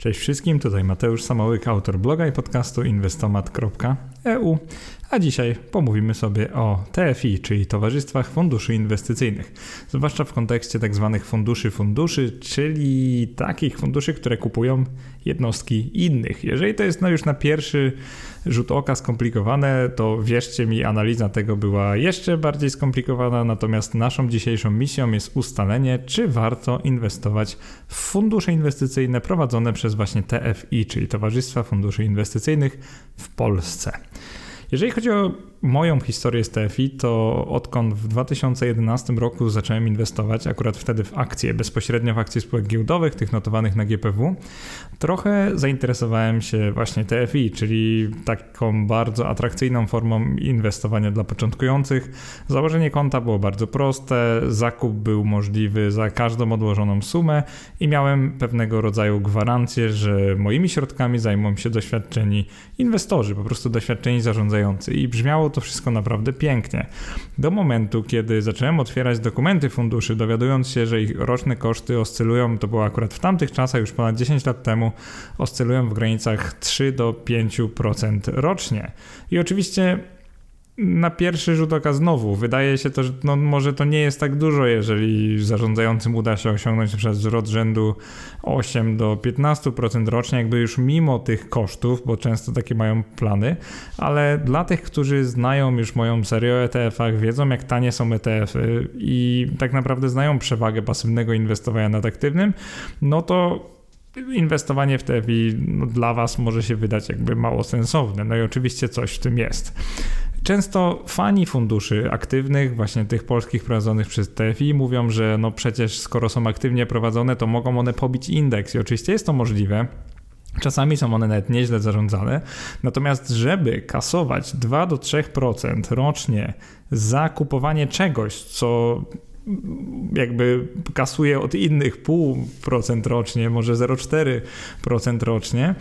Cześć wszystkim, tutaj Mateusz Samołyk, autor bloga i podcastu inwestomat.eu, a dzisiaj pomówimy sobie o TFI, czyli Towarzystwach Funduszy Inwestycyjnych, zwłaszcza w kontekście tzw. funduszy, czyli takich funduszy, które kupują jednostki innych. Jeżeli to jest już na pierwszy rzut oka skomplikowane, to wierzcie mi, analiza tego była jeszcze bardziej skomplikowana, natomiast naszą dzisiejszą misją jest ustalenie, czy warto inwestować w fundusze inwestycyjne prowadzone przez właśnie TFI, czyli Towarzystwa Funduszy Inwestycyjnych w Polsce. Jeżeli chodzi o moją historię z TFI, to odkąd w 2011 roku zacząłem inwestować, akurat wtedy w akcje, bezpośrednio w akcje spółek giełdowych, tych notowanych na GPW, trochę zainteresowałem się właśnie TFI, czyli taką bardzo atrakcyjną formą inwestowania dla początkujących. Założenie konta było bardzo proste, zakup był możliwy za każdą odłożoną sumę i miałem pewnego rodzaju gwarancję, że moimi środkami zajmą się doświadczeni inwestorzy, po prostu doświadczeni zarządzający, i brzmiało to wszystko naprawdę pięknie. Do momentu, kiedy zacząłem otwierać dokumenty funduszy, dowiadując się, że ich roczne koszty oscylują, to było akurat w tamtych czasach, już ponad 10 lat temu, oscylują w granicach 3 do 5% rocznie. I oczywiście na pierwszy rzut oka znowu wydaje się to, że może to nie jest tak dużo, jeżeli zarządzającym uda się osiągnąć np. wzrost rzędu 8 do 15% rocznie, jakby już mimo tych kosztów, bo często takie mają plany, ale dla tych, którzy znają już moją serię o ETF-ach, wiedzą jak tanie są ETF-y i tak naprawdę znają przewagę pasywnego inwestowania nad aktywnym, no to inwestowanie w TFI dla Was może się wydać jakby mało sensowne, no i oczywiście coś w tym jest. Często fani funduszy aktywnych, właśnie tych polskich prowadzonych przez TFI, mówią, że no przecież skoro są aktywnie prowadzone, to mogą one pobić indeks i oczywiście jest to możliwe. Czasami są one nawet nieźle zarządzane, natomiast żeby kasować 2 do 3% rocznie za kupowanie czegoś, co jakby kasuje od innych 0,5% rocznie, może 0,4% rocznie.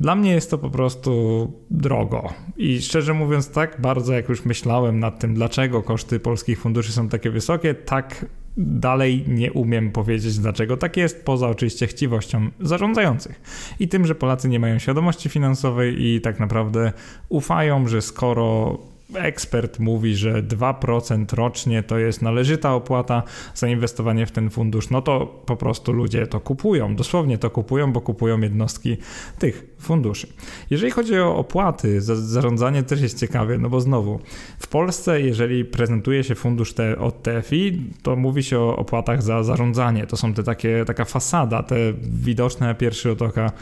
Dla mnie jest to po prostu drogo. I szczerze mówiąc, tak bardzo jak już myślałem nad tym, dlaczego koszty polskich funduszy są takie wysokie, tak dalej nie umiem powiedzieć dlaczego tak jest, poza oczywiście chciwością zarządzających i tym, że Polacy nie mają świadomości finansowej i tak naprawdę ufają, że skoro ekspert mówi, że 2% rocznie to jest należyta opłata za inwestowanie w ten fundusz, no to po prostu ludzie to kupują, dosłownie to kupują, bo kupują jednostki tych funduszy. Jeżeli chodzi o opłaty, zarządzanie też jest ciekawe, no bo znowu w Polsce, jeżeli prezentuje się fundusz od TFI, to mówi się o opłatach za zarządzanie. To są te taka fasada, te widoczne na pierwszy rzut oka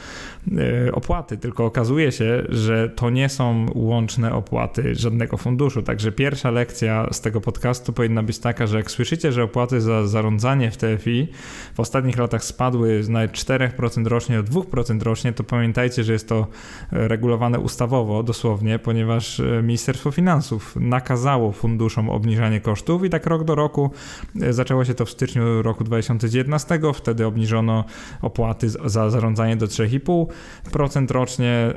opłaty, tylko okazuje się, że to nie są łączne opłaty żadnego funduszu. Także pierwsza lekcja z tego podcastu powinna być taka, że jak słyszycie, że opłaty za zarządzanie w TFI w ostatnich latach spadły z nawet 4% rocznie do 2% rocznie, to pamiętajcie, że jest to regulowane ustawowo, dosłownie, ponieważ Ministerstwo Finansów nakazało funduszom obniżanie kosztów i tak rok do roku, zaczęło się to w styczniu roku 2019, wtedy obniżono opłaty za zarządzanie do 3,5% rocznie,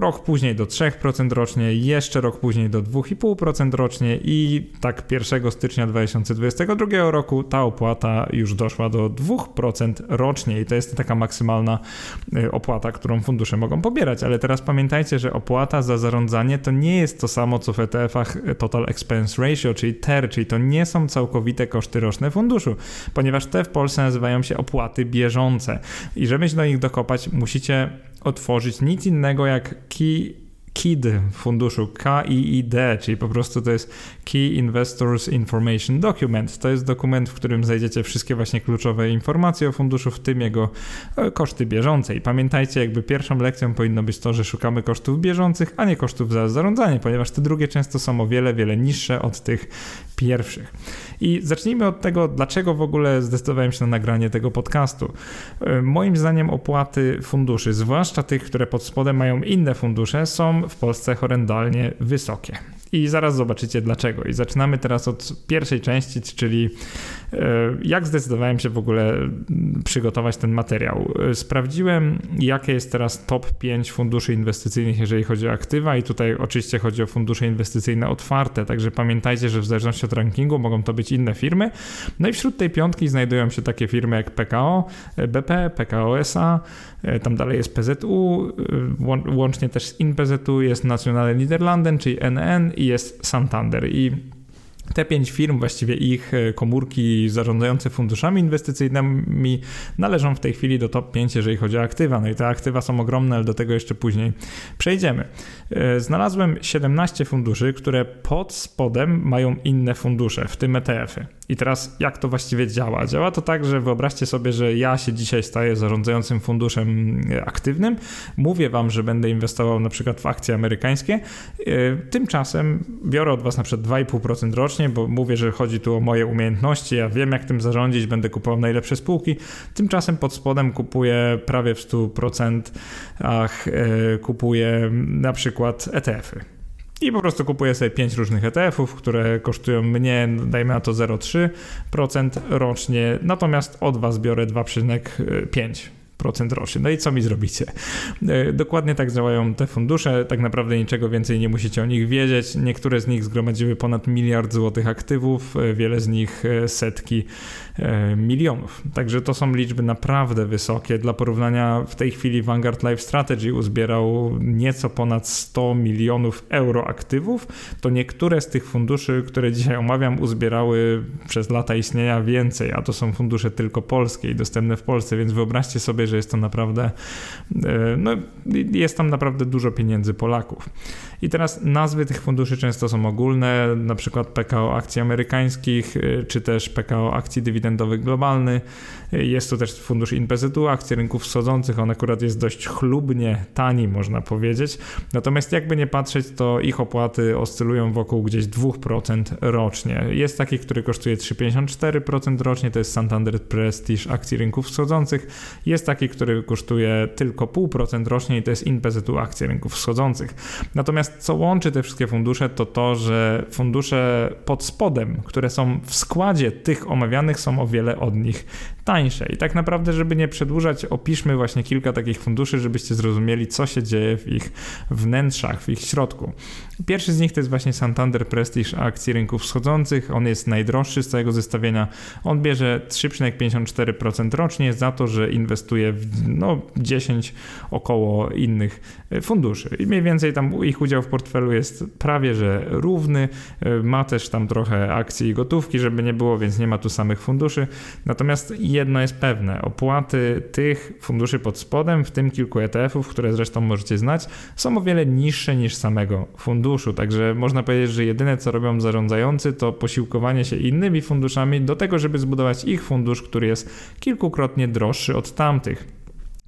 rok później do 3% rocznie, jeszcze rok później do 2,5% rocznie i tak 1 stycznia 2022 roku ta opłata już doszła do 2% rocznie i to jest taka maksymalna opłata, którą fundusze mogą pobierać, ale teraz pamiętajcie, że opłata za zarządzanie to nie jest to samo co w ETF-ach Total Expense Ratio, czyli TER, czyli to nie są całkowite koszty roczne funduszu, ponieważ te w Polsce nazywają się opłaty bieżące i żeby się do nich dokopać, musicie otworzyć nic innego jak KID funduszu, KIID, czyli po prostu to jest Key Investors Information Document. To jest dokument, w którym znajdziecie wszystkie właśnie kluczowe informacje o funduszu, w tym jego koszty bieżące. I pamiętajcie, jakby pierwszą lekcją powinno być to, że szukamy kosztów bieżących, a nie kosztów za zarządzanie, ponieważ te drugie często są o wiele, wiele niższe od tych pierwszych. I zacznijmy od tego, dlaczego w ogóle zdecydowałem się na nagranie tego podcastu. Moim zdaniem opłaty funduszy, zwłaszcza tych, które pod spodem mają inne fundusze, są w Polsce horrendalnie wysokie. I zaraz zobaczycie dlaczego. I zaczynamy teraz od pierwszej części, czyli jak zdecydowałem się w ogóle przygotować ten materiał. Sprawdziłem, jakie jest teraz top 5 funduszy inwestycyjnych, jeżeli chodzi o aktywa, i tutaj oczywiście chodzi o fundusze inwestycyjne otwarte, także pamiętajcie, że w zależności od rankingu mogą to być inne firmy. No i wśród tej piątki znajdują się takie firmy jak PKO, BP, PKO SA, tam dalej jest PZU, łącznie też z InPZU, jest Nationale Nederlanden, czyli NN, i jest Santander. I te 5 firm, właściwie ich komórki zarządzające funduszami inwestycyjnymi, należą w tej chwili do top 5, jeżeli chodzi o aktywa. No i te aktywa są ogromne, ale do tego jeszcze później przejdziemy. Znalazłem 17 funduszy, które pod spodem mają inne fundusze, w tym ETF-y. I teraz jak to właściwie działa? Działa to tak, że wyobraźcie sobie, że ja się dzisiaj staję zarządzającym funduszem aktywnym, mówię wam, że będę inwestował na przykład w akcje amerykańskie, tymczasem biorę od was na przykład 2,5% rocznie, bo mówię, że chodzi tu o moje umiejętności, ja wiem jak tym zarządzić, będę kupował najlepsze spółki, tymczasem pod spodem kupuję prawie w 100%, kupuję na przykład ETF-y. I po prostu kupuję sobie 5 różnych ETF-ów, które kosztują mnie, dajmy na to 0,3% rocznie, natomiast od was biorę 2,5% rocznie. No i co mi zrobicie? Dokładnie tak działają te fundusze, tak naprawdę niczego więcej nie musicie o nich wiedzieć. Niektóre z nich zgromadziły ponad 1 miliard złotych aktywów, wiele z nich setki milionów. Także to są liczby naprawdę wysokie. Dla porównania w tej chwili Vanguard Life Strategy uzbierał nieco ponad 100 milionów euro aktywów. To niektóre z tych funduszy, które dzisiaj omawiam, uzbierały przez lata istnienia więcej, a to są fundusze tylko polskie i dostępne w Polsce, więc wyobraźcie sobie, że jest to naprawdę, jest tam naprawdę dużo pieniędzy Polaków. I teraz nazwy tych funduszy często są ogólne, na przykład PKO akcji amerykańskich, czy też PKO akcji dywidendowych globalny. Jest to też fundusz InPZU, akcje rynków wschodzących, on akurat jest dość chlubnie tani, można powiedzieć. Natomiast jakby nie patrzeć, to ich opłaty oscylują wokół gdzieś 2% rocznie. Jest taki, który kosztuje 3,54% rocznie, to jest Santander Prestige akcji rynków wschodzących. Jest taki, który kosztuje tylko 0,5% rocznie i to jest InPZU akcje rynków wschodzących. Natomiast co łączy te wszystkie fundusze, to to, że fundusze pod spodem, które są w składzie tych omawianych, są o wiele od nich tańsze. I tak naprawdę, żeby nie przedłużać, opiszmy właśnie kilka takich funduszy, żebyście zrozumieli, co się dzieje w ich wnętrzach, w ich środku. Pierwszy z nich to jest właśnie Santander Prestige akcji rynków wschodzących. On jest najdroższy z całego zestawienia. On bierze 3,54% rocznie za to, że inwestuje w 10 około innych funduszy. I mniej więcej tam ich udział w portfelu jest prawie że równy. Ma też tam trochę akcji i gotówki, żeby nie było, więc nie ma tu samych funduszy. Natomiast jedno jest pewne. Opłaty tych funduszy pod spodem, w tym kilku ETF-ów, które zresztą możecie znać, są o wiele niższe niż samego funduszu. Także można powiedzieć, że jedyne co robią zarządzający, to posiłkowanie się innymi funduszami do tego, żeby zbudować ich fundusz, który jest kilkukrotnie droższy od tamtych.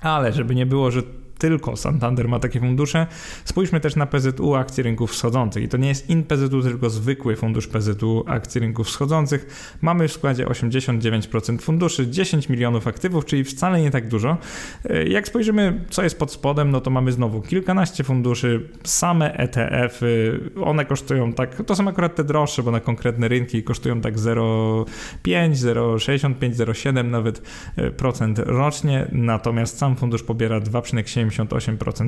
Ale żeby nie było, że tylko Santander ma takie fundusze, spójrzmy też na PZU akcji rynków wschodzących. I to nie jest InPZU, tylko zwykły fundusz PZU akcji rynków wschodzących. Mamy w składzie 89% funduszy, 10 milionów aktywów, czyli wcale nie tak dużo. Jak spojrzymy, co jest pod spodem, no to mamy znowu kilkanaście funduszy, same ETF-y, one kosztują tak, to są akurat te droższe, bo na konkretne rynki kosztują tak 0,5, 0,65, 0,7 nawet procent rocznie, natomiast sam fundusz pobiera 2,78%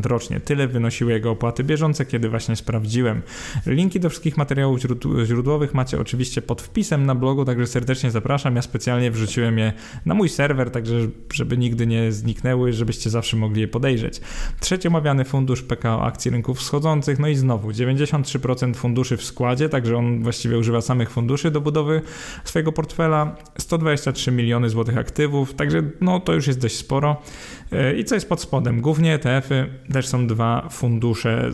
rocznie. Tyle wynosiły jego opłaty bieżące, kiedy właśnie sprawdziłem. Linki do wszystkich materiałów źródłowych macie oczywiście pod wpisem na blogu, także serdecznie zapraszam. Ja specjalnie wrzuciłem je na mój serwer, także żeby nigdy nie zniknęły, żebyście zawsze mogli je podejrzeć. Trzeci omawiany fundusz PKO akcji rynków wschodzących, no i znowu 93% funduszy w składzie, także on właściwie używa samych funduszy do budowy swojego portfela. 123 miliony złotych aktywów, także to już jest dość sporo. I co jest pod spodem? Głównie ETF-y, też są dwa fundusze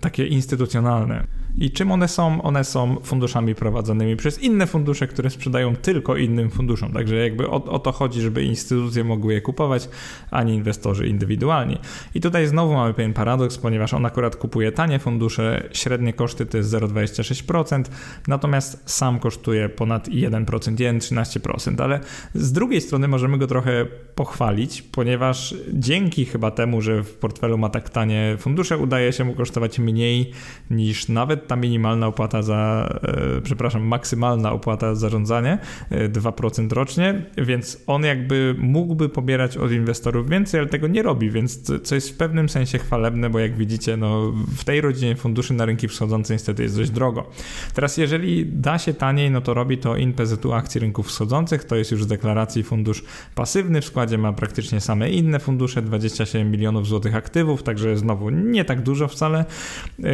takie instytucjonalne. I czym one są? One są funduszami prowadzonymi przez inne fundusze, które sprzedają tylko innym funduszom. Także jakby o to chodzi, żeby instytucje mogły je kupować, a nie inwestorzy indywidualni. I tutaj znowu mamy pewien paradoks, ponieważ on akurat kupuje tanie fundusze, średnie koszty to jest 0,26%, natomiast sam kosztuje ponad 1%, 1,13%, ale z drugiej strony możemy go trochę pochwalić, ponieważ dzięki chyba temu, że w portfelu ma tak tanie fundusze, udaje się mu kosztować mniej niż nawet ta minimalna opłata za, przepraszam, maksymalna opłata za zarządzanie 2% rocznie, więc on jakby mógłby pobierać od inwestorów więcej, ale tego nie robi, więc co jest w pewnym sensie chwalebne, bo jak widzicie, no w tej rodzinie funduszy na rynki wschodzące niestety jest dość drogo. Teraz jeżeli da się taniej, no to robi to InPZU akcji rynków wschodzących, to jest już z deklaracji fundusz pasywny, w składzie ma praktycznie same inne fundusze, 27 milionów złotych aktywów, także znowu nie tak dużo wcale.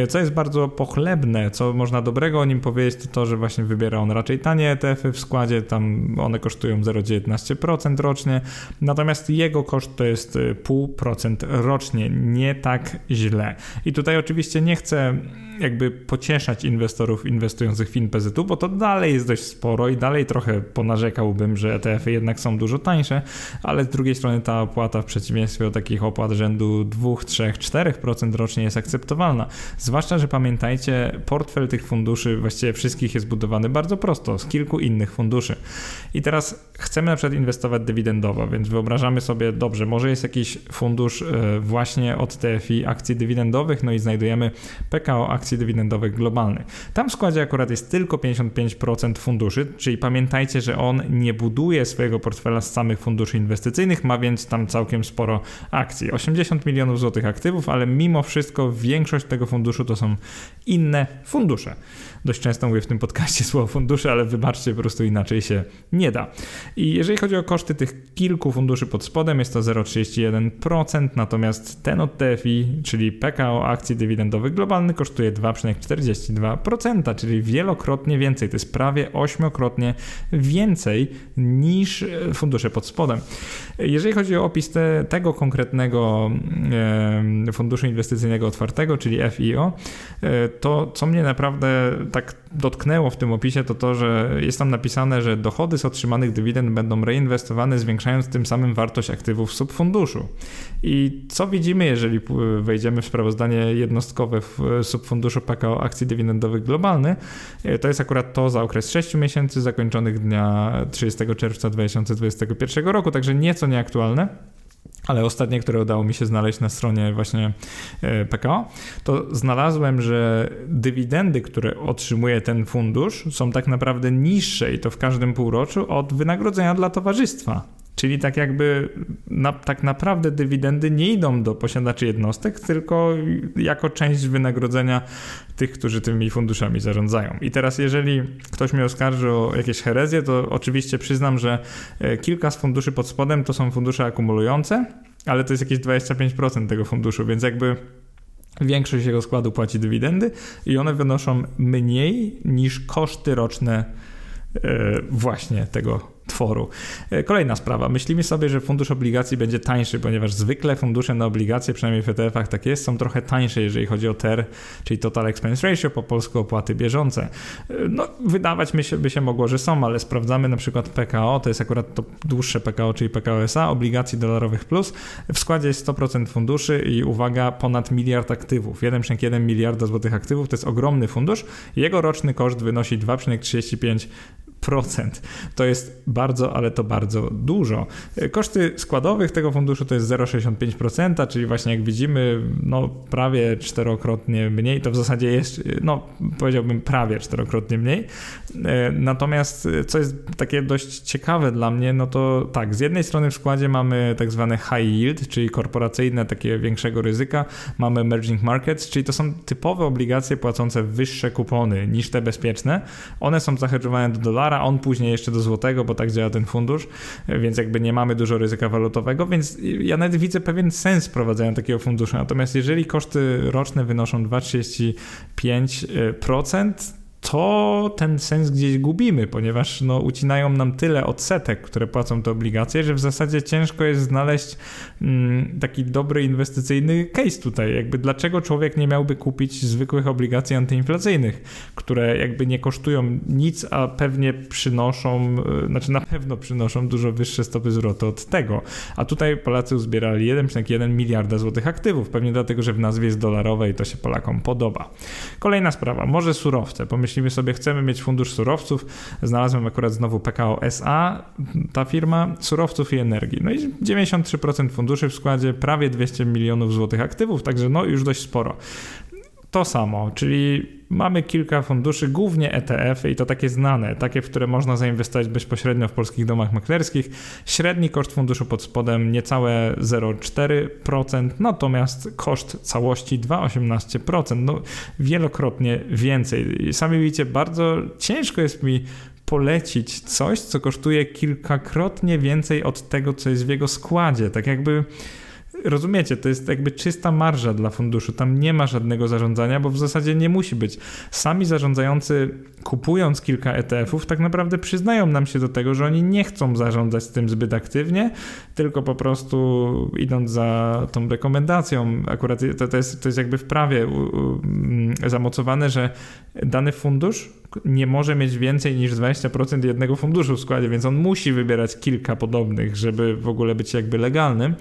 Co jest bardzo pochlebne, co można dobrego o nim powiedzieć, to to, że właśnie wybiera on raczej tanie ETF-y w składzie, tam one kosztują 0,19% rocznie, natomiast jego koszt to jest 0,5% rocznie, nie tak źle. I tutaj oczywiście nie chcę jakby pocieszać inwestorów inwestujących w InPZU, bo to dalej jest dość sporo i dalej trochę ponarzekałbym, że ETF-y jednak są dużo tańsze, ale z drugiej strony ta opłata w przeciwieństwie do takich opłat rzędu 2, 3, 4% rocznie jest akceptowalna. Zwłaszcza, że pamiętajcie, portfel tych funduszy, właściwie wszystkich, jest budowany bardzo prosto, z kilku innych funduszy. I teraz chcemy na przykład inwestować dywidendowo, więc wyobrażamy sobie, dobrze, może jest jakiś fundusz właśnie od TFI akcji dywidendowych, no i znajdujemy PKO akcji dywidendowych globalnych. Tam w składzie akurat jest tylko 55% funduszy, czyli pamiętajcie, że on nie buduje swojego portfela z samych funduszy inwestycyjnych, ma więc tam całkiem sporo akcji. 80 milionów złotych aktywów, ale mimo wszystko większość tego funduszu to są inne fundusze. Dość często mówię w tym podcaście słowo fundusze, ale wybaczcie, po prostu inaczej się nie da. I jeżeli chodzi o koszty tych kilku funduszy pod spodem, jest to 0,31%, natomiast ten od TFI, czyli PKO akcji dywidendowych globalny, kosztuje 2,42%, czyli wielokrotnie więcej. To jest prawie 8-krotnie więcej niż fundusze pod spodem. Jeżeli chodzi o opis tego konkretnego funduszu inwestycyjnego otwartego, czyli FIO, to co mnie naprawdę tak dotknęło w tym opisie, to to, że jest tam napisane, że dochody z otrzymanych dywidend będą reinwestowane, zwiększając tym samym wartość aktywów subfunduszu. I co widzimy, jeżeli wejdziemy w sprawozdanie jednostkowe w subfunduszu PKO akcji dywidendowych globalny? To jest akurat to za okres 6 miesięcy zakończonych dnia 30 czerwca 2021 roku, także nieco nieaktualne. Ale ostatnie, które udało mi się znaleźć na stronie właśnie PKO, to znalazłem, że dywidendy, które otrzymuje ten fundusz, są tak naprawdę niższe i to w każdym półroczu od wynagrodzenia dla towarzystwa. Czyli tak jakby tak naprawdę dywidendy nie idą do posiadaczy jednostek, tylko jako część wynagrodzenia tych, którzy tymi funduszami zarządzają. I teraz jeżeli ktoś mnie oskarży o jakieś herezje, to oczywiście przyznam, że kilka z funduszy pod spodem to są fundusze akumulujące, ale to jest jakieś 25% tego funduszu, więc jakby większość jego składu płaci dywidendy i one wynoszą mniej niż koszty roczne właśnie tego tworu. Kolejna sprawa. Myślimy sobie, że fundusz obligacji będzie tańszy, ponieważ zwykle fundusze na obligacje, przynajmniej w ETF-ach tak jest, są trochę tańsze, jeżeli chodzi o TER, czyli Total Expense Ratio, po polsku opłaty bieżące. No, wydawać by się mogło, że są, ale sprawdzamy na przykład PKO, to jest akurat to dłuższe PKO, czyli PKO SA, obligacji dolarowych plus. W składzie jest 100% funduszy i uwaga, ponad miliard aktywów. 1,1 miliarda złotych aktywów, to jest ogromny fundusz. Jego roczny koszt wynosi 2,35%. To jest bardzo, ale to bardzo dużo. Koszty składowych tego funduszu to jest 0,65%, czyli właśnie jak widzimy, no prawie czterokrotnie mniej, to w zasadzie jest, no powiedziałbym prawie czterokrotnie mniej. Natomiast co jest takie dość ciekawe dla mnie, no to tak, z jednej strony w składzie mamy tak zwane high yield, czyli korporacyjne, takie większego ryzyka, mamy emerging markets, czyli to są typowe obligacje płacące wyższe kupony niż te bezpieczne. One są zahedżowane do dolara, on później jeszcze do złotego, bo tak działa ten fundusz, więc jakby nie mamy dużo ryzyka walutowego, więc ja nawet widzę pewien sens prowadzenia takiego funduszu. Natomiast jeżeli koszty roczne wynoszą 2,35%, to ten sens gdzieś gubimy, ponieważ no, ucinają nam tyle odsetek, które płacą te obligacje, że w zasadzie ciężko jest znaleźć taki dobry inwestycyjny case tutaj. Jakby dlaczego człowiek nie miałby kupić zwykłych obligacji antyinflacyjnych, które jakby nie kosztują nic, a pewnie przynoszą, znaczy na pewno przynoszą dużo wyższe stopy zwrotu od tego. A tutaj Polacy uzbierali 1,1 miliarda złotych aktywów, pewnie dlatego, że w nazwie jest dolarowe i to się Polakom podoba. Kolejna sprawa, może surowce. Myślimy sobie, chcemy mieć fundusz surowców, znalazłem akurat znowu PKO SA, ta firma, surowców i energii. No i 93% funduszy w składzie, prawie 200 milionów złotych aktywów, także no już dość sporo. to samo, czyli mamy kilka funduszy, głównie ETF-y i to takie znane, takie, w które można zainwestować bezpośrednio w polskich domach maklerskich. Średni koszt funduszu pod spodem niecałe 0,4%, natomiast koszt całości 2,18%, no wielokrotnie więcej. Sami widzicie, bardzo ciężko jest mi polecić coś, co kosztuje kilkakrotnie więcej od tego, co jest w jego składzie, tak jakby... Rozumiecie, to jest jakby czysta marża dla funduszu, tam nie ma żadnego zarządzania, bo w zasadzie nie musi być. Sami zarządzający, kupując kilka ETF-ów, tak naprawdę przyznają nam się do tego, że oni nie chcą zarządzać tym zbyt aktywnie, tylko po prostu idąc za tą rekomendacją, akurat to jest jakby w prawie zamocowane, że dany fundusz nie może mieć więcej niż 20% jednego funduszu w składzie, więc on musi wybierać kilka podobnych, żeby w ogóle być jakby legalnym.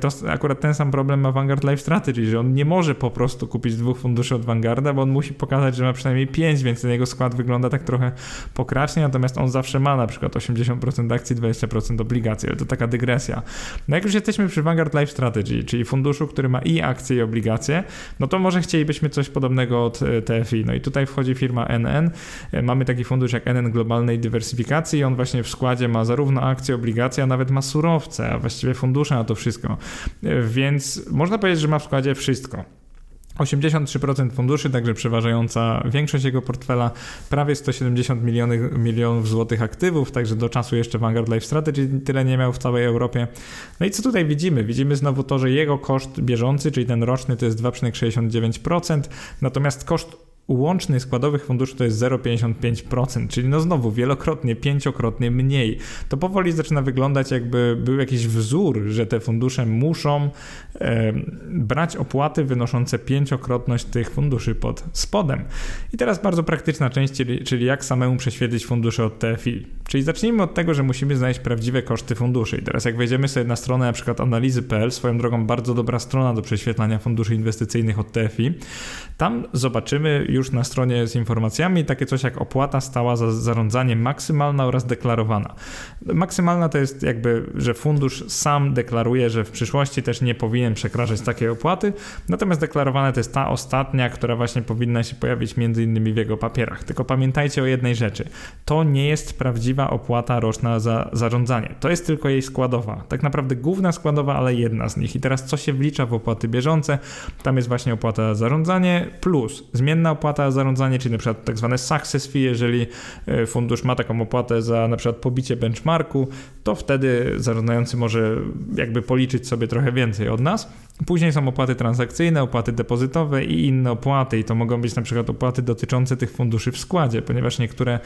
To akurat ten sam problem ma Vanguard Life Strategy, że on nie może po prostu kupić dwóch funduszy od Vanguarda, bo on musi pokazać, że ma przynajmniej 5, więc ten jego skład wygląda tak trochę pokracznie, natomiast on zawsze ma na przykład 80% akcji, 20% obligacji, ale to taka dygresja. No jak już jesteśmy przy Vanguard Life Strategy, czyli funduszu, który ma i akcje, i obligacje, no to może chcielibyśmy coś podobnego od TFI. No i tutaj wchodzi firma NN. Mamy taki fundusz jak NN Globalnej Dywersyfikacji i on właśnie w składzie ma zarówno akcje, obligacje, a nawet ma surowce, a właściwie fundusze na to wszystko. Więc można powiedzieć, że ma w składzie wszystko. 83% funduszy, także przeważająca większość jego portfela, prawie 170 milionów złotych aktywów, także do czasu jeszcze Vanguard Life Strategy tyle nie miał w całej Europie. No i co tutaj widzimy? Widzimy znowu to, że jego koszt bieżący, czyli ten roczny, to jest 2,69%, natomiast koszt łączny składowych funduszy to jest 0,55%, czyli no znowu wielokrotnie, pięciokrotnie mniej. To powoli zaczyna wyglądać, jakby był jakiś wzór, że te fundusze muszą brać opłaty wynoszące pięciokrotność tych funduszy pod spodem. I teraz bardzo praktyczna część, czyli jak samemu prześwietlić fundusze od TFI. Czyli zacznijmy od tego, że musimy znaleźć prawdziwe koszty funduszy. I teraz jak wejdziemy sobie na stronę na przykład analizy.pl, swoją drogą bardzo dobra strona do prześwietlania funduszy inwestycyjnych od TFI, tam zobaczymy już na stronie z informacjami takie coś jak opłata stała za zarządzanie maksymalna oraz deklarowana. Maksymalna to jest jakby, że fundusz sam deklaruje, że w przyszłości też nie powinien przekraczać takiej opłaty, natomiast deklarowana to jest ta ostatnia, która właśnie powinna się pojawić między innymi w jego papierach. Tylko pamiętajcie o jednej rzeczy. To nie jest prawdziwa opłata roczna za zarządzanie. To jest tylko jej składowa. Tak naprawdę główna składowa, ale jedna z nich. I teraz co się wlicza w opłaty bieżące? Tam jest właśnie opłata za zarządzanie plus zmienna opłata za zarządzanie, czyli na przykład tak zwane success fee, jeżeli fundusz ma taką opłatę za na przykład pobicie benchmarku, to wtedy zarządzający może jakby policzyć sobie trochę więcej od nas. Później są opłaty transakcyjne, opłaty depozytowe i inne opłaty i to mogą być na przykład opłaty dotyczące tych funduszy w składzie, ponieważ niektóre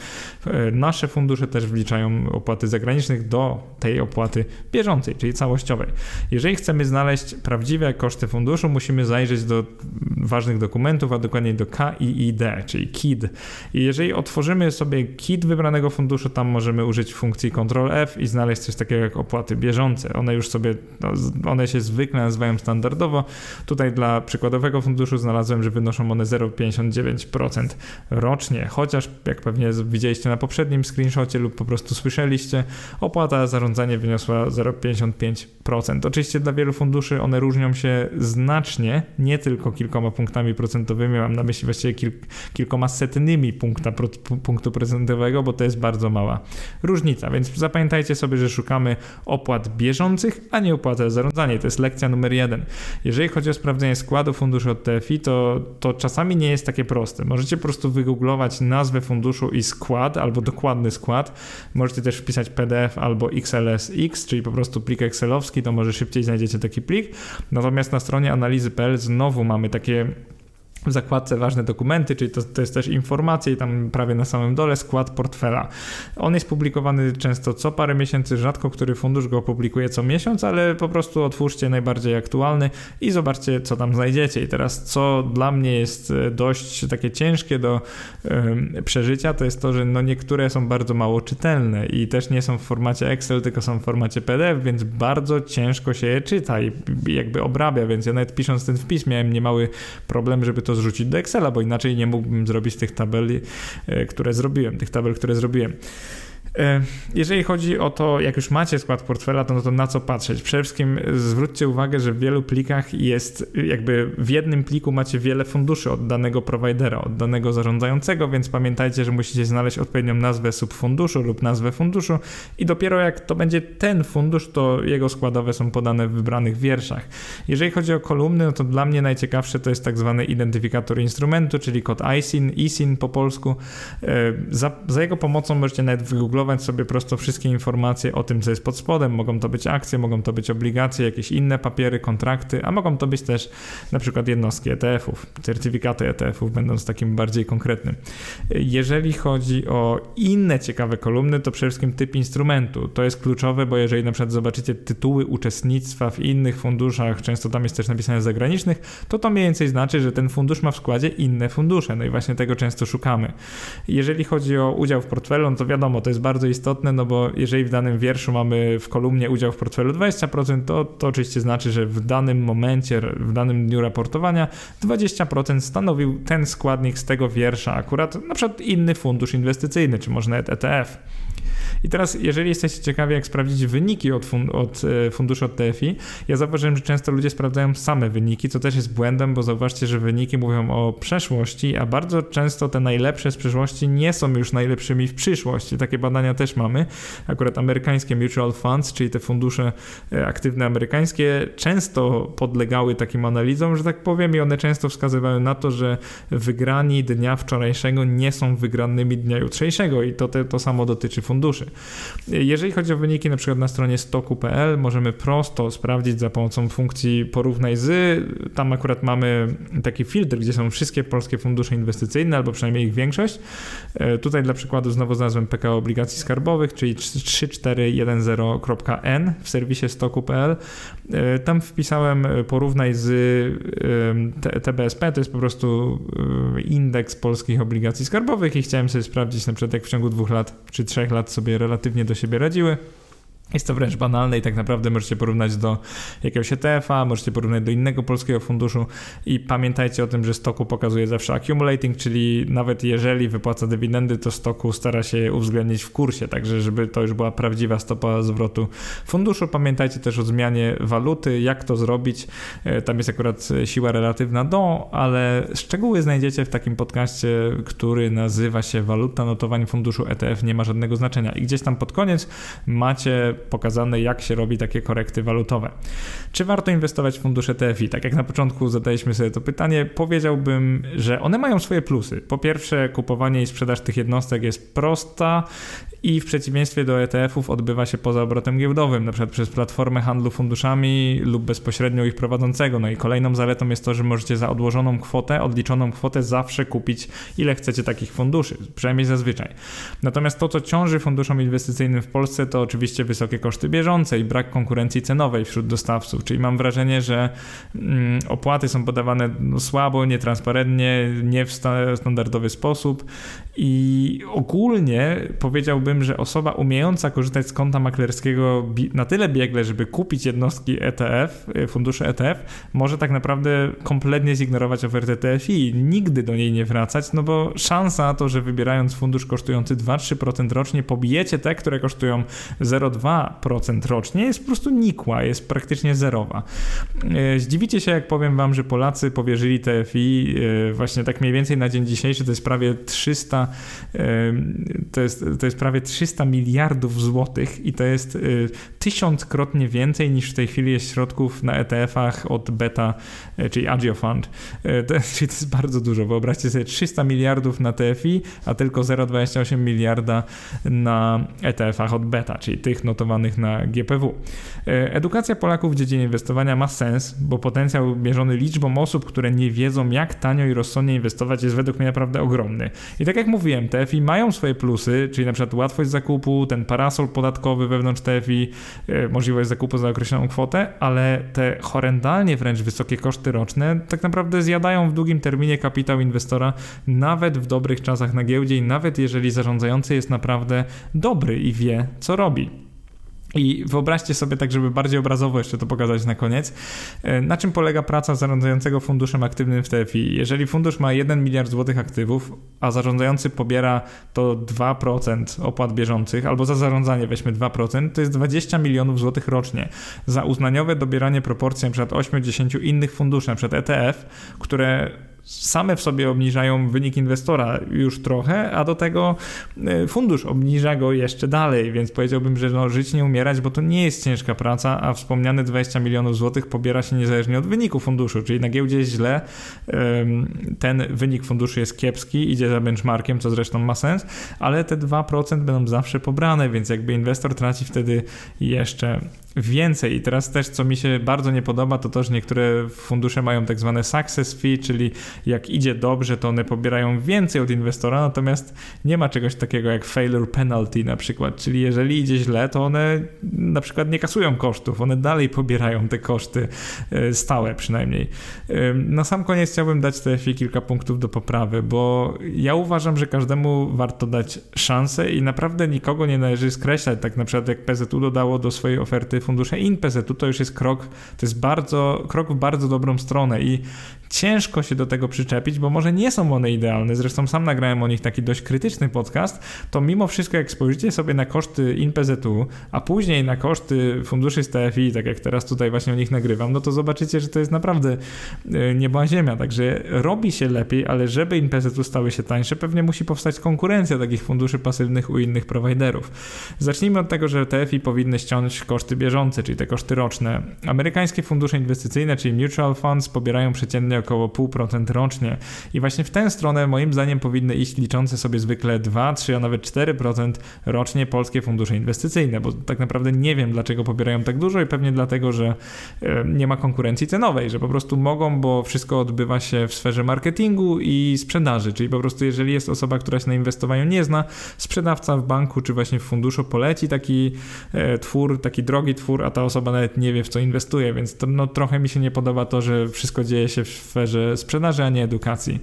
nasze fundusze też wliczają opłaty zagranicznych do tej opłaty bieżącej, czyli całościowej. Jeżeli chcemy znaleźć prawdziwe koszty funduszu, musimy zajrzeć do ważnych dokumentów, a dokładniej do KIID, czyli KID. I jeżeli otworzymy sobie KID wybranego funduszu, tam możemy użyć funkcji Ctrl+F i znaleźć coś takiego jak opłaty bieżące. One się zwykle nazywają standardowo. Tutaj dla przykładowego funduszu znalazłem, że wynoszą one 0,59% rocznie, chociaż jak pewnie widzieliście na poprzednim screenshocie lub po prostu słyszeliście, opłata za zarządzanie wyniosła 0,55%. Oczywiście dla wielu funduszy one różnią się znacznie, nie tylko kilkoma punktami procentowymi, mam na myśli właściwie kilkoma setnymi punktu procentowego, bo to jest bardzo mała różnica, więc zapamiętajcie sobie, że szukamy opłat bieżących, a nie opłaty za zarządzanie. To jest lekcja numer 1. Jeżeli chodzi o sprawdzenie składu funduszy od TFI, to czasami nie jest takie proste. Możecie po prostu wygooglować nazwę funduszu i skład, albo dokładny skład. Możecie też wpisać PDF albo XLSX, czyli po prostu plik excelowski, to może szybciej znajdziecie taki plik. Natomiast na stronie analizy.pl znowu mamy takie w zakładce ważne dokumenty, czyli to jest też informacje i tam prawie na samym dole skład portfela. On jest publikowany często co parę miesięcy, rzadko który fundusz go publikuje co miesiąc, ale po prostu otwórzcie najbardziej aktualny i zobaczcie, co tam znajdziecie. I teraz co dla mnie jest dość takie ciężkie do przeżycia, to jest to, że no niektóre są bardzo mało czytelne i też nie są w formacie Excel, tylko są w formacie PDF, więc bardzo ciężko się je czyta i jakby obrabia, więc ja nawet pisząc ten wpis miałem niemały problem, żeby to zrzucić do Excela, bo inaczej nie mógłbym zrobić tych tabel, które zrobiłem. Jeżeli chodzi o to, jak już macie skład portfela, to na co patrzeć? Przede wszystkim zwróćcie uwagę, że w wielu plikach jest, jakby w jednym pliku macie wiele funduszy od danego prowajdera, od danego zarządzającego, więc pamiętajcie, że musicie znaleźć odpowiednią nazwę subfunduszu lub nazwę funduszu i dopiero jak to będzie ten fundusz, to jego składowe są podane w wybranych wierszach. Jeżeli chodzi o kolumny, no to dla mnie najciekawsze to jest tak zwany identyfikator instrumentu, czyli kod ISIN po polsku. Za jego pomocą możecie nawet wygooglować sobie prosto wszystkie informacje o tym, co jest pod spodem. Mogą to być akcje, mogą to być obligacje, jakieś inne papiery, kontrakty, a mogą to być też na przykład jednostki ETF-ów, certyfikaty ETF-ów, będąc takim bardziej konkretnym. Jeżeli chodzi o inne ciekawe kolumny, to przede wszystkim typ instrumentu. To jest kluczowe, bo jeżeli na przykład zobaczycie tytuły uczestnictwa w innych funduszach, często tam jest też napisane zagranicznych, to mniej więcej znaczy, że ten fundusz ma w składzie inne fundusze. No i właśnie tego często szukamy. Jeżeli chodzi o udział w portfelu, no to wiadomo, to jest bardzo istotne, no bo jeżeli w danym wierszu mamy w kolumnie udział w portfelu 20%, to oczywiście znaczy, że w danym momencie, w danym dniu raportowania 20% stanowił ten składnik z tego wiersza, akurat na przykład inny fundusz inwestycyjny, czy może nawet ETF. I teraz, jeżeli jesteście ciekawi, jak sprawdzić wyniki od funduszy od TFI, ja zauważyłem, że często ludzie sprawdzają same wyniki, co też jest błędem, bo zauważcie, że wyniki mówią o przeszłości, a bardzo często te najlepsze z przeszłości nie są już najlepszymi w przyszłości. Takie badania też mamy. Akurat amerykańskie mutual funds, czyli te fundusze aktywne amerykańskie, często podlegały takim analizom, że tak powiem, i one często wskazywały na to, że wygrani dnia wczorajszego nie są wygranymi dnia jutrzejszego i to samo dotyczy funduszy. Jeżeli chodzi o wyniki, na przykład na stronie stoku.pl możemy prosto sprawdzić za pomocą funkcji porównaj z. Tam akurat mamy taki filtr, gdzie są wszystkie polskie fundusze inwestycyjne, albo przynajmniej ich większość. Tutaj dla przykładu znowu znalazłem PKO obligacji skarbowych, czyli 3410.n w serwisie stoku.pl. Tam wpisałem porównaj z TBSP, to jest po prostu indeks polskich obligacji skarbowych i chciałem sobie sprawdzić, na przykład jak w ciągu 2 lat czy 3 lat sobie relatywnie do siebie radziły. Jest to wręcz banalne i tak naprawdę możecie porównać do jakiegoś ETF-a, możecie porównać do innego polskiego funduszu i pamiętajcie o tym, że stoku pokazuje zawsze accumulating, czyli nawet jeżeli wypłaca dywidendy, to stoku stara się uwzględnić w kursie, także żeby to już była prawdziwa stopa zwrotu funduszu. Pamiętajcie też o zmianie waluty, jak to zrobić. Tam jest akurat siła relatywna do, ale szczegóły znajdziecie w takim podcaście, który nazywa się Waluta notowań funduszu ETF nie ma żadnego znaczenia i gdzieś tam pod koniec macie pokazane, jak się robi takie korekty walutowe. Czy warto inwestować w fundusze TFI? Tak jak na początku zadaliśmy sobie to pytanie, powiedziałbym, że one mają swoje plusy. Po pierwsze, kupowanie i sprzedaż tych jednostek jest prosta i w przeciwieństwie do ETF-ów odbywa się poza obrotem giełdowym, na przykład przez platformę handlu funduszami lub bezpośrednio ich prowadzącego. No i kolejną zaletą jest to, że możecie za odłożoną kwotę, odliczoną kwotę zawsze kupić ile chcecie takich funduszy, przynajmniej zazwyczaj. Natomiast to, co ciąży funduszom inwestycyjnym w Polsce, to oczywiście wysokie koszty bieżące i brak konkurencji cenowej wśród dostawców, czyli mam wrażenie, że opłaty są podawane słabo, nietransparentnie, nie w standardowy sposób i ogólnie powiedziałbym, że osoba umiejąca korzystać z konta maklerskiego na tyle biegle, żeby kupić jednostki ETF, fundusze ETF, może tak naprawdę kompletnie zignorować ofertę TFI i nigdy do niej nie wracać, no bo szansa na to, że wybierając fundusz kosztujący 2-3% rocznie pobijecie te, które kosztują 0,2% rocznie, jest po prostu nikła, jest praktycznie zerowa. Zdziwicie się, jak powiem wam, że Polacy powierzyli TFI właśnie tak mniej więcej na dzień dzisiejszy, to jest prawie 300 miliardów złotych i to jest 1000-krotnie więcej niż w tej chwili jest środków na ETF-ach od Beta, czyli Agio Fund. Czyli to jest bardzo dużo. Wyobraźcie sobie 300 miliardów na TFI, a tylko 0,28 miliarda na ETF-ach od Beta, czyli tych notowanych na GPW. Edukacja Polaków w dziedzinie inwestowania ma sens, bo potencjał mierzony liczbą osób, które nie wiedzą, jak tanio i rozsądnie inwestować, jest według mnie naprawdę ogromny. I tak jak mówiłem, TFI mają swoje plusy, czyli na przykład łatwość zakupu, ten parasol podatkowy wewnątrz TFI, możliwość zakupu za określoną kwotę, ale te horrendalnie wręcz wysokie koszty roczne tak naprawdę zjadają w długim terminie kapitał inwestora nawet w dobrych czasach na giełdzie i nawet jeżeli zarządzający jest naprawdę dobry i wie, co robi. I wyobraźcie sobie, tak żeby bardziej obrazowo jeszcze to pokazać na koniec, na czym polega praca zarządzającego funduszem aktywnym w TFI. Jeżeli fundusz ma 1 miliard złotych aktywów, a zarządzający pobiera to 2% opłat bieżących, albo za zarządzanie weźmy 2%, to jest 20 milionów złotych rocznie. Za uznaniowe dobieranie proporcji np. 8-10 innych funduszy, np. ETF, które same w sobie obniżają wynik inwestora już trochę, a do tego fundusz obniża go jeszcze dalej, więc powiedziałbym, że żyć nie umierać, bo to nie jest ciężka praca, a wspomniane 20 milionów złotych pobiera się niezależnie od wyniku funduszu, czyli na giełdzie jest źle, ten wynik funduszu jest kiepski, idzie za benchmarkiem, co zresztą ma sens, ale te 2% będą zawsze pobrane, więc jakby inwestor traci wtedy jeszcze więcej. I teraz też, co mi się bardzo nie podoba, to to, że niektóre fundusze mają tak zwane success fee, czyli jak idzie dobrze, to one pobierają więcej od inwestora, natomiast nie ma czegoś takiego jak failure penalty na przykład, czyli jeżeli idzie źle, to one na przykład nie kasują kosztów, one dalej pobierają te koszty stałe przynajmniej. Na sam koniec chciałbym dać TFI kilka punktów do poprawy, bo ja uważam, że każdemu warto dać szansę i naprawdę nikogo nie należy skreślać, tak na przykład jak PZU dodało do swojej oferty fundusze InPZU, to już jest krok, to jest krok w bardzo dobrą stronę i ciężko się do tego przyczepić, bo może nie są one idealne, zresztą sam nagrałem o nich taki dość krytyczny podcast, to mimo wszystko jak spojrzycie sobie na koszty InPZU, a później na koszty funduszy z TFI, tak jak teraz tutaj właśnie o nich nagrywam, no to zobaczycie, że to jest naprawdę niebo a ziemia, także robi się lepiej, ale żeby InPZU stały się tańsze, pewnie musi powstać konkurencja takich funduszy pasywnych u innych prowajderów. Zacznijmy od tego, że TFI powinny ściąć koszty bieżące, czyli te koszty roczne. Amerykańskie fundusze inwestycyjne, czyli mutual funds, pobierają przeciętnie około 0,5% rocznie i właśnie w tę stronę moim zdaniem powinny iść liczące sobie zwykle 2, 3, a nawet 4% rocznie polskie fundusze inwestycyjne, bo tak naprawdę nie wiem, dlaczego pobierają tak dużo i pewnie dlatego, że nie ma konkurencji cenowej, że po prostu mogą, bo wszystko odbywa się w sferze marketingu i sprzedaży, czyli po prostu jeżeli jest osoba, która się na inwestowaniu nie zna, sprzedawca w banku czy właśnie w funduszu poleci taki twór, taki drogi twór, a ta osoba nawet nie wie, w co inwestuje, więc to, no, trochę mi się nie podoba to, że wszystko dzieje się w sferze sprzedaży, a nie edukacji.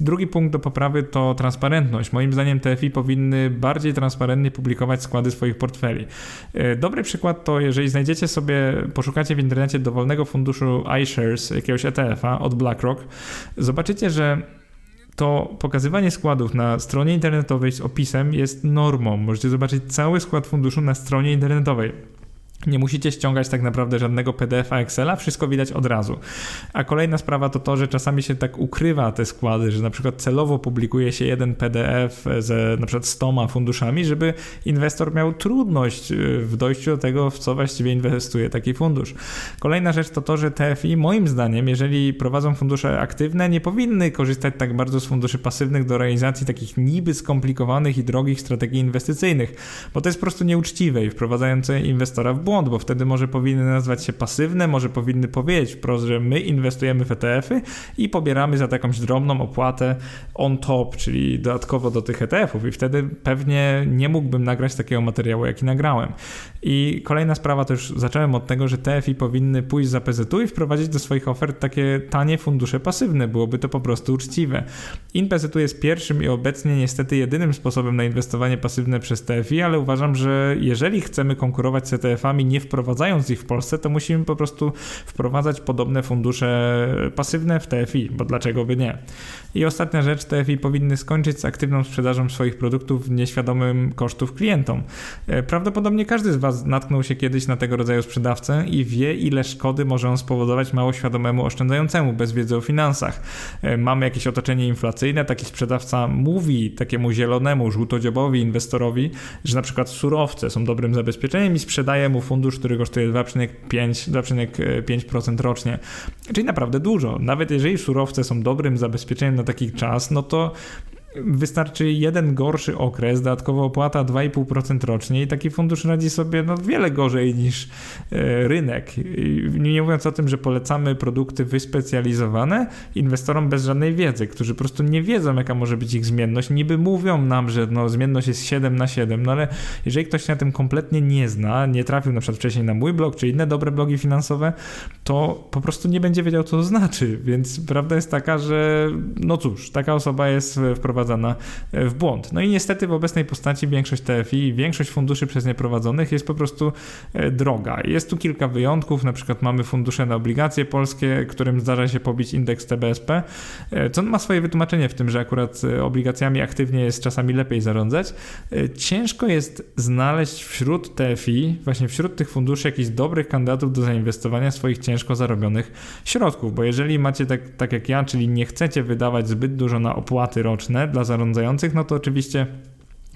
Drugi punkt do poprawy to transparentność. Moim zdaniem TFI powinny bardziej transparentnie publikować składy swoich portfeli. Dobry przykład to, jeżeli znajdziecie sobie, poszukacie w internecie dowolnego funduszu iShares, jakiegoś ETF-a od BlackRock, zobaczycie, że to pokazywanie składów na stronie internetowej z opisem jest normą. Możecie zobaczyć cały skład funduszu na stronie internetowej. Nie musicie ściągać tak naprawdę żadnego PDF-a, Excela, wszystko widać od razu. A kolejna sprawa to to, że czasami się tak ukrywa te składy, że na przykład celowo publikuje się jeden PDF z na przykład 100 funduszami, żeby inwestor miał trudność w dojściu do tego, w co właściwie inwestuje taki fundusz. Kolejna rzecz to to, że TFI moim zdaniem, jeżeli prowadzą fundusze aktywne, nie powinny korzystać tak bardzo z funduszy pasywnych do realizacji takich niby skomplikowanych i drogich strategii inwestycyjnych, bo to jest po prostu nieuczciwe i wprowadzające inwestora w błąd, bo wtedy może powinny nazwać się pasywne, może powinny powiedzieć wprost, że my inwestujemy w ETF-y i pobieramy za jakąś drobną opłatę on top, czyli dodatkowo do tych ETF-ów i wtedy pewnie nie mógłbym nagrać takiego materiału, jaki nagrałem. I kolejna sprawa, to już zacząłem od tego, że TFI powinny pójść za PZU i wprowadzić do swoich ofert takie tanie fundusze pasywne, byłoby to po prostu uczciwe. InPZU jest pierwszym i obecnie niestety jedynym sposobem na inwestowanie pasywne przez TFI, ale uważam, że jeżeli chcemy konkurować z ETF-ami, nie wprowadzając ich w Polsce, to musimy po prostu wprowadzać podobne fundusze pasywne w TFI, bo dlaczego by nie? I ostatnia rzecz, TFI powinny skończyć z aktywną sprzedażą swoich produktów nieświadomym kosztów klientom. Prawdopodobnie każdy z Was natknął się kiedyś na tego rodzaju sprzedawcę i wie, ile szkody może on spowodować mało świadomemu oszczędzającemu bez wiedzy o finansach. Mamy jakieś otoczenie inflacyjne, taki sprzedawca mówi takiemu zielonemu, żółtodziobowi inwestorowi, że na przykład surowce są dobrym zabezpieczeniem i sprzedaje mu fundusz, który kosztuje 2,5% rocznie, czyli naprawdę dużo. Nawet jeżeli surowce są dobrym zabezpieczeniem na taki czas, no to wystarczy jeden gorszy okres, dodatkowo opłata 2,5% rocznie i taki fundusz radzi sobie wiele gorzej niż rynek. Nie mówiąc o tym, że polecamy produkty wyspecjalizowane inwestorom bez żadnej wiedzy, którzy po prostu nie wiedzą, jaka może być ich zmienność. Niby mówią nam, że zmienność jest 7/7, ale jeżeli ktoś się na tym kompletnie nie zna, nie trafił na przykład wcześniej na mój blog czy inne dobre blogi finansowe, to po prostu nie będzie wiedział, co to znaczy. Więc prawda jest taka, że no cóż, taka osoba jest wprowadzona wprowadzana w błąd. No i niestety w obecnej postaci większość TFI i większość funduszy przez nie prowadzonych jest po prostu droga. Jest tu kilka wyjątków, na przykład mamy fundusze na obligacje polskie, którym zdarza się pobić indeks TBSP, co ma swoje wytłumaczenie w tym, że akurat obligacjami aktywnie jest czasami lepiej zarządzać. Ciężko jest znaleźć wśród TFI, właśnie wśród tych funduszy jakichś dobrych kandydatów do zainwestowania swoich ciężko zarobionych środków, bo jeżeli macie tak jak ja, czyli nie chcecie wydawać zbyt dużo na opłaty roczne dla zarządzających, no to oczywiście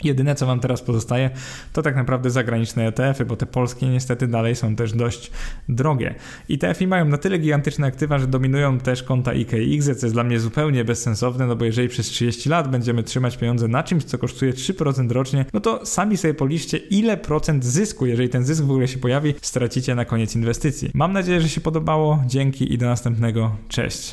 jedyne, co wam teraz pozostaje, to tak naprawdę zagraniczne ETF-y, bo te polskie niestety dalej są też dość drogie. ETF-y mają na tyle gigantyczne aktywa, że dominują też konta IKE i IKZ, co jest dla mnie zupełnie bezsensowne, no bo jeżeli przez 30 lat będziemy trzymać pieniądze na czymś, co kosztuje 3% rocznie, no to sami sobie policzcie, ile procent zysku, jeżeli ten zysk w ogóle się pojawi, stracicie na koniec inwestycji. Mam nadzieję, że się podobało. Dzięki i do następnego. Cześć!